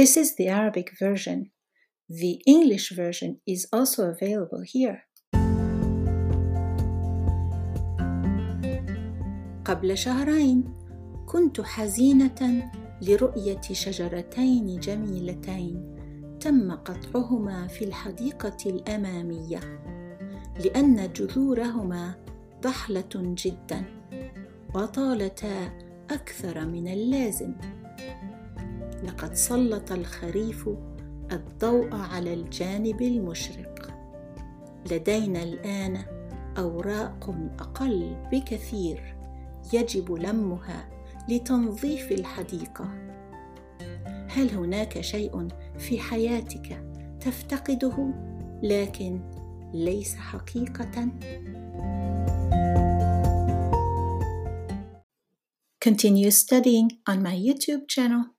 This is the Arabic version. The English version is also available here. قبل شهرين كنت حزينة لرؤية شجرتين جميلتين تم قطعهما في الحديقة الأمامية لأن جذورهما ضحلة جدا وطالتا أكثر من اللازم. لقد سلط الخريف الضوء على الجانب المشرق. لدينا الآن أوراق أقل بكثير يجب لمها لتنظيف الحديقة. هل هناك شيء في حياتك تفتقده لكن ليس حقيقة؟ Continue studying on my YouTube channel.